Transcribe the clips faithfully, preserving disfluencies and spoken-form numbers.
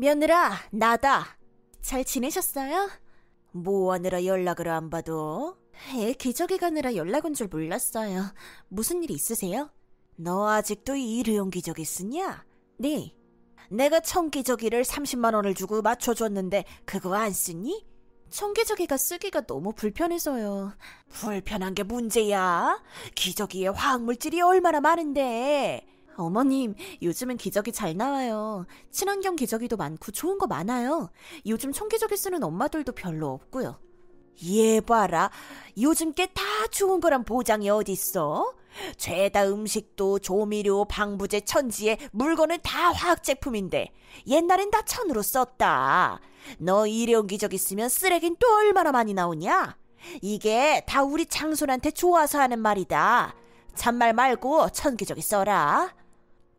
며느라, 나다. 잘 지내셨어요? 뭐하느라 연락을 안 봐도? 애 기저귀 가느라 연락 온 줄 몰랐어요. 무슨 일 있으세요? 너 아직도 일회용 기저귀 쓰냐? 네. 내가 청기저귀를 삼십만 원을 주고 맞춰줬는데 그거 안 쓰니? 청기저귀가 쓰기가 너무 불편해서요. 불편한 게 문제야? 기저귀에 화학물질이 얼마나 많은데. 어머님, 요즘엔 기저귀 잘 나와요. 친환경 기저귀도 많고 좋은 거 많아요. 요즘 청기저귀 쓰는 엄마들도 별로 없고요. 얘 봐라, 요즘 게 다 좋은 거란 보장이 어딨어? 죄다 음식도 조미료, 방부제, 천지에 물건은 다 화학제품인데 옛날엔 다 천으로 썼다. 너 일회용 기저귀 쓰면 쓰레긴 또 얼마나 많이 나오냐? 이게 다 우리 장손한테 좋아서 하는 말이다. 잔말 말고 천기저귀 써라.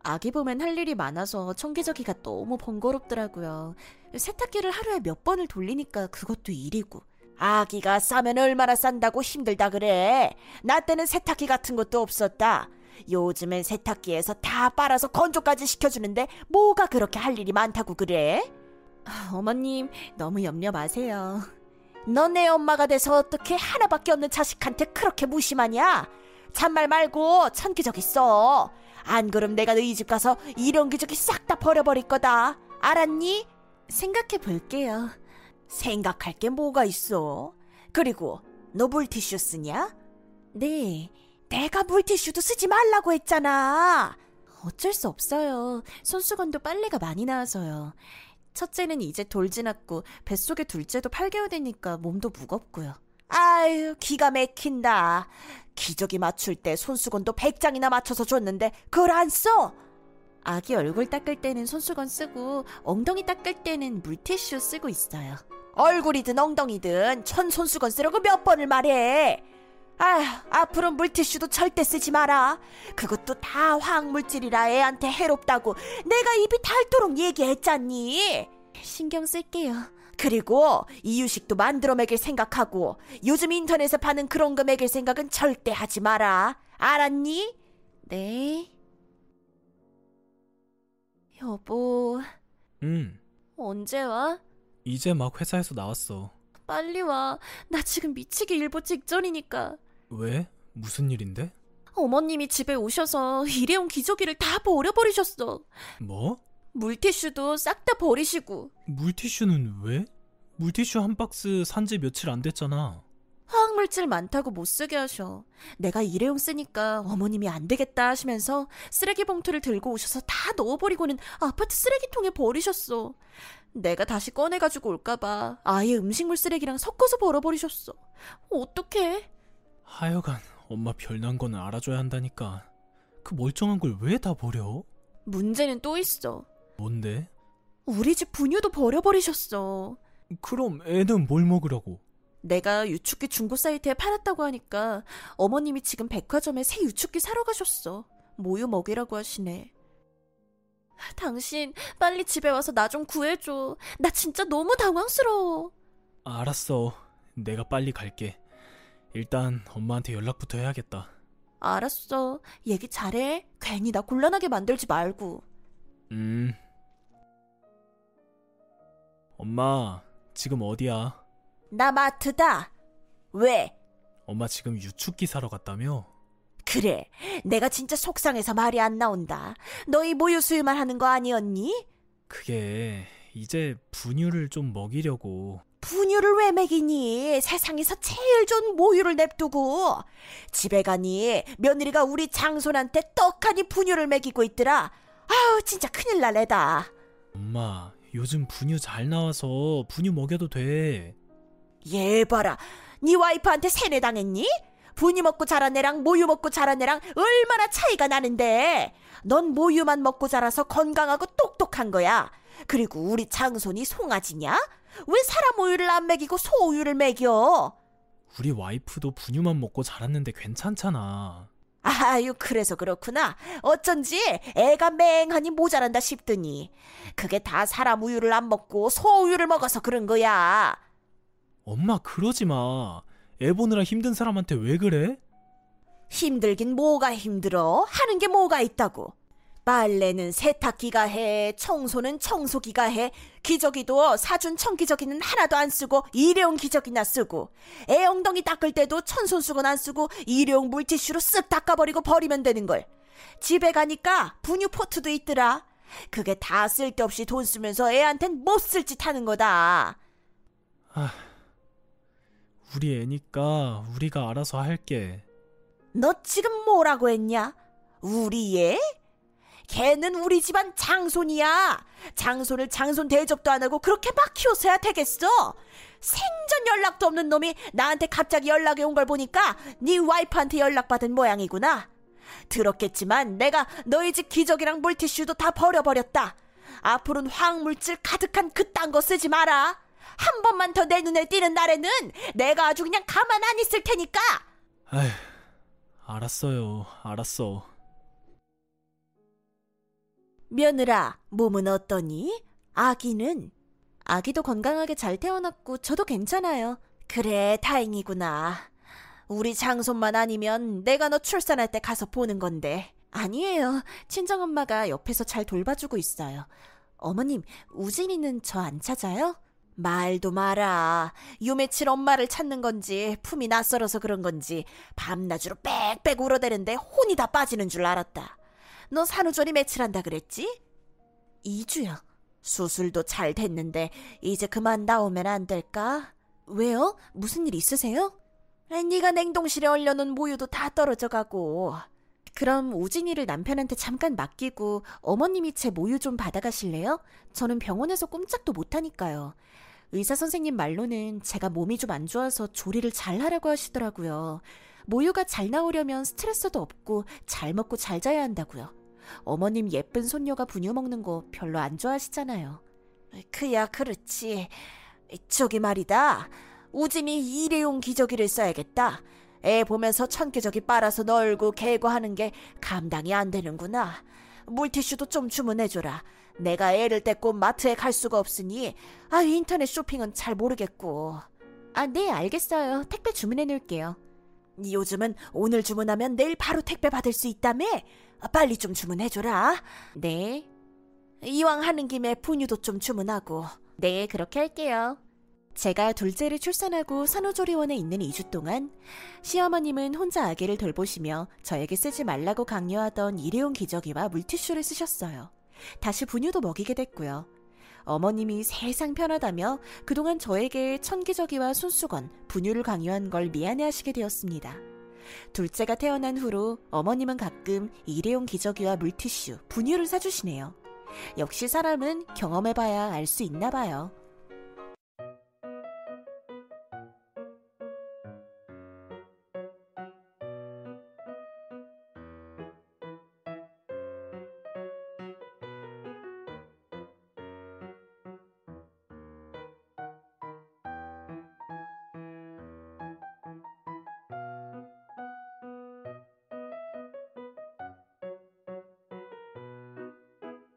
아기 보면 할 일이 많아서 천기저귀가 너무 번거롭더라고요. 세탁기를 하루에 몇 번을 돌리니까 그것도 일이고. 아기가 싸면 얼마나 싼다고 힘들다 그래. 나 때는 세탁기 같은 것도 없었다. 요즘엔 세탁기에서 다 빨아서 건조까지 시켜주는데 뭐가 그렇게 할 일이 많다고 그래? 어머님, 너무 염려 마세요. 넌 내 엄마가 돼서 어떻게 하나밖에 없는 자식한테 그렇게 무심하냐? 잔말 말고 천기저귀 써. 안 그럼 내가 너희 집 가서 이런 기저귀 싹 다 버려버릴 거다. 알았니? 생각해 볼게요. 생각할 게 뭐가 있어? 그리고 너 물티슈 쓰냐? 네. 내가 물티슈도 쓰지 말라고 했잖아. 어쩔 수 없어요. 손수건도 빨래가 많이 나와서요. 첫째는 이제 돌 지났고 뱃속에 둘째도 팔 개월 되니까 몸도 무겁고요. 아유, 기가 막힌다. 기저귀 맞출 때 손수건도 백 장이나 맞춰서 줬는데 그걸 안 써? 아기 얼굴 닦을 때는 손수건 쓰고 엉덩이 닦을 때는 물티슈 쓰고 있어요. 얼굴이든 엉덩이든 천 손수건 쓰라고 몇 번을 말해. 아휴, 앞으로 물티슈도 절대 쓰지 마라. 그것도 다 화학물질이라 애한테 해롭다고 내가 입이 닳도록 얘기했잖니. 신경 쓸게요. 그리고 이유식도 만들어 먹일 생각하고 요즘 인터넷에 파는 그런 거 먹일 생각은 절대 하지 마라. 알았니? 네. 여보. 응. 언제 와? 이제 막 회사에서 나왔어. 빨리 와. 나 지금 미치기 일보 직전이니까. 왜? 무슨 일인데? 어머님이 집에 오셔서 일회용 기저귀를 다 버려버리셨어. 뭐? 물티슈도 싹 다 버리시고. 물티슈는 왜? 물티슈 한 박스 산 지 며칠 안 됐잖아. 화학물질 많다고 못 쓰게 하셔. 내가 일회용 쓰니까 어머님이 안 되겠다 하시면서 쓰레기 봉투를 들고 오셔서 다 넣어버리고는 아파트 쓰레기통에 버리셨어. 내가 다시 꺼내가지고 올까봐 아예 음식물 쓰레기랑 섞어서 버려버리셨어. 어떡해? 하여간 엄마 별난 거는 알아줘야 한다니까. 그 멀쩡한 걸 왜 다 버려? 문제는 또 있어. 뭔데? 우리 집 분유도 버려버리셨어. 그럼 애는 뭘 먹으라고? 내가 유축기 중고 사이트에 팔았다고 하니까 어머님이 지금 백화점에 새 유축기 사러 가셨어. 모유 먹이라고 하시네. 당신 빨리 집에 와서 나 좀 구해줘. 나 진짜 너무 당황스러워. 알았어. 내가 빨리 갈게. 일단 엄마한테 연락부터 해야겠다. 알았어. 얘기 잘해. 괜히 나 곤란하게 만들지 말고. 음. 엄마, 지금 어디야? 나 마트다. 왜? 엄마 지금 유축기 사러 갔다며? 그래. 내가 진짜 속상해서 말이 안 나온다. 너희 모유 수유만 하는 거 아니었니? 그게 이제 분유를 좀 먹이려고. 분유를 왜 먹이니? 세상에서 제일 좋은 모유를 냅두고. 집에 가니 며느리가 우리 장손한테 떡하니 분유를 먹이고 있더라. 아우, 진짜 큰일 날 애다. 엄마, 요즘 분유 잘 나와서 분유 먹여도 돼. 얘 봐라, 네 와이프한테 세뇌당했니? 분유 먹고 자란 애랑 모유 먹고 자란 애랑 얼마나 차이가 나는데. 넌 모유만 먹고 자라서 건강하고 똑똑한 거야. 그리고 우리 장손이 송아지냐? 왜 사람 우유를 안 먹이고 소 우유를 먹여? 우리 와이프도 분유만 먹고 자랐는데 괜찮잖아. 아유, 그래서 그렇구나. 어쩐지 애가 맹하니 모자란다 싶더니 그게 다 사람 우유를 안 먹고 소 우유를 먹어서 그런 거야. 엄마, 그러지 마. 애 보느라 힘든 사람한테 왜 그래? 힘들긴 뭐가 힘들어? 하는 게 뭐가 있다고. 빨래는 세탁기가 해, 청소는 청소기가 해, 기저귀도 사준 청기저귀는 하나도 안 쓰고 일회용 기저귀나 쓰고, 애 엉덩이 닦을 때도 천손수건 안 쓰고 일회용 물티슈로 쓱 닦아버리고 버리면 되는걸. 집에 가니까 분유 포트도 있더라. 그게 다 쓸데없이 돈 쓰면서 애한텐 못 쓸 짓 하는 거다. 아, 우리 애니까 우리가 알아서 할게. 너 지금 뭐라고 했냐? 우리 애? 걔는 우리 집안 장손이야. 장손을 장손 대접도 안 하고 그렇게 막 키웠어야 되겠어? 생전 연락도 없는 놈이 나한테 갑자기 연락이 온 걸 보니까 네 와이프한테 연락받은 모양이구나. 들었겠지만 내가 너희 집 기저귀랑 물티슈도 다 버려버렸다. 앞으로는 화학물질 가득한 그딴 거 쓰지 마라. 한 번만 더 내 눈에 띄는 날에는 내가 아주 그냥 가만 안 있을 테니까. 아휴, 알았어요. 알았어. 며느라, 몸은 어떠니? 아기는? 아기도 건강하게 잘 태어났고 저도 괜찮아요. 그래, 다행이구나. 우리 장손만 아니면 내가 너 출산할 때 가서 보는 건데. 아니에요. 친정엄마가 옆에서 잘 돌봐주고 있어요. 어머님, 우진이는 저 안 찾아요? 말도 마라. 요 며칠 엄마를 찾는 건지 품이 낯설어서 그런 건지 밤낮으로 빽빽 울어대는데 혼이 다 빠지는 줄 알았다. 너 산후조리 며칠 한다 그랬지? 이 주요. 수술도 잘 됐는데 이제 그만 나오면 안 될까? 왜요? 무슨 일 있으세요? 네가 냉동실에 얼려놓은 모유도 다 떨어져가고. 그럼 우진이를 남편한테 잠깐 맡기고 어머님이 제 모유 좀 받아가실래요? 저는 병원에서 꼼짝도 못하니까요. 의사 선생님 말로는 제가 몸이 좀 안 좋아서 조리를 잘 하라고 하시더라고요. 모유가 잘 나오려면 스트레스도 없고 잘 먹고 잘 자야 한다고요. 어머님 예쁜 손녀가 분유 먹는 거 별로 안 좋아하시잖아요. 그야 그렇지. 저기 말이다. 우진이 일회용 기저귀를 써야겠다. 애 보면서 천기저귀 빨아서 널고 개고하는 게 감당이 안 되는구나. 물티슈도 좀 주문해줘라. 내가 애를 데리고 마트에 갈 수가 없으니 아 인터넷 쇼핑은 잘 모르겠고. 아, 네 알겠어요. 택배 주문해놓을게요. 요즘은 오늘 주문하면 내일 바로 택배 받을 수 있다며? 빨리 좀 주문해줘라. 네. 이왕 하는 김에 분유도 좀 주문하고. 네, 그렇게 할게요. 제가 둘째를 출산하고 산후조리원에 있는 이 주 동안 시어머님은 혼자 아기를 돌보시며 저에게 쓰지 말라고 강요하던 일회용 기저귀와 물티슈를 쓰셨어요. 다시 분유도 먹이게 됐고요. 어머님이 세상 편하다며 그동안 저에게 천기저귀와 손수건, 분유를 강요한 걸 미안해하시게 되었습니다. 둘째가 태어난 후로 어머님은 가끔 일회용 기저귀와 물티슈, 분유를 사주시네요. 역시 사람은 경험해봐야 알 수 있나 봐요.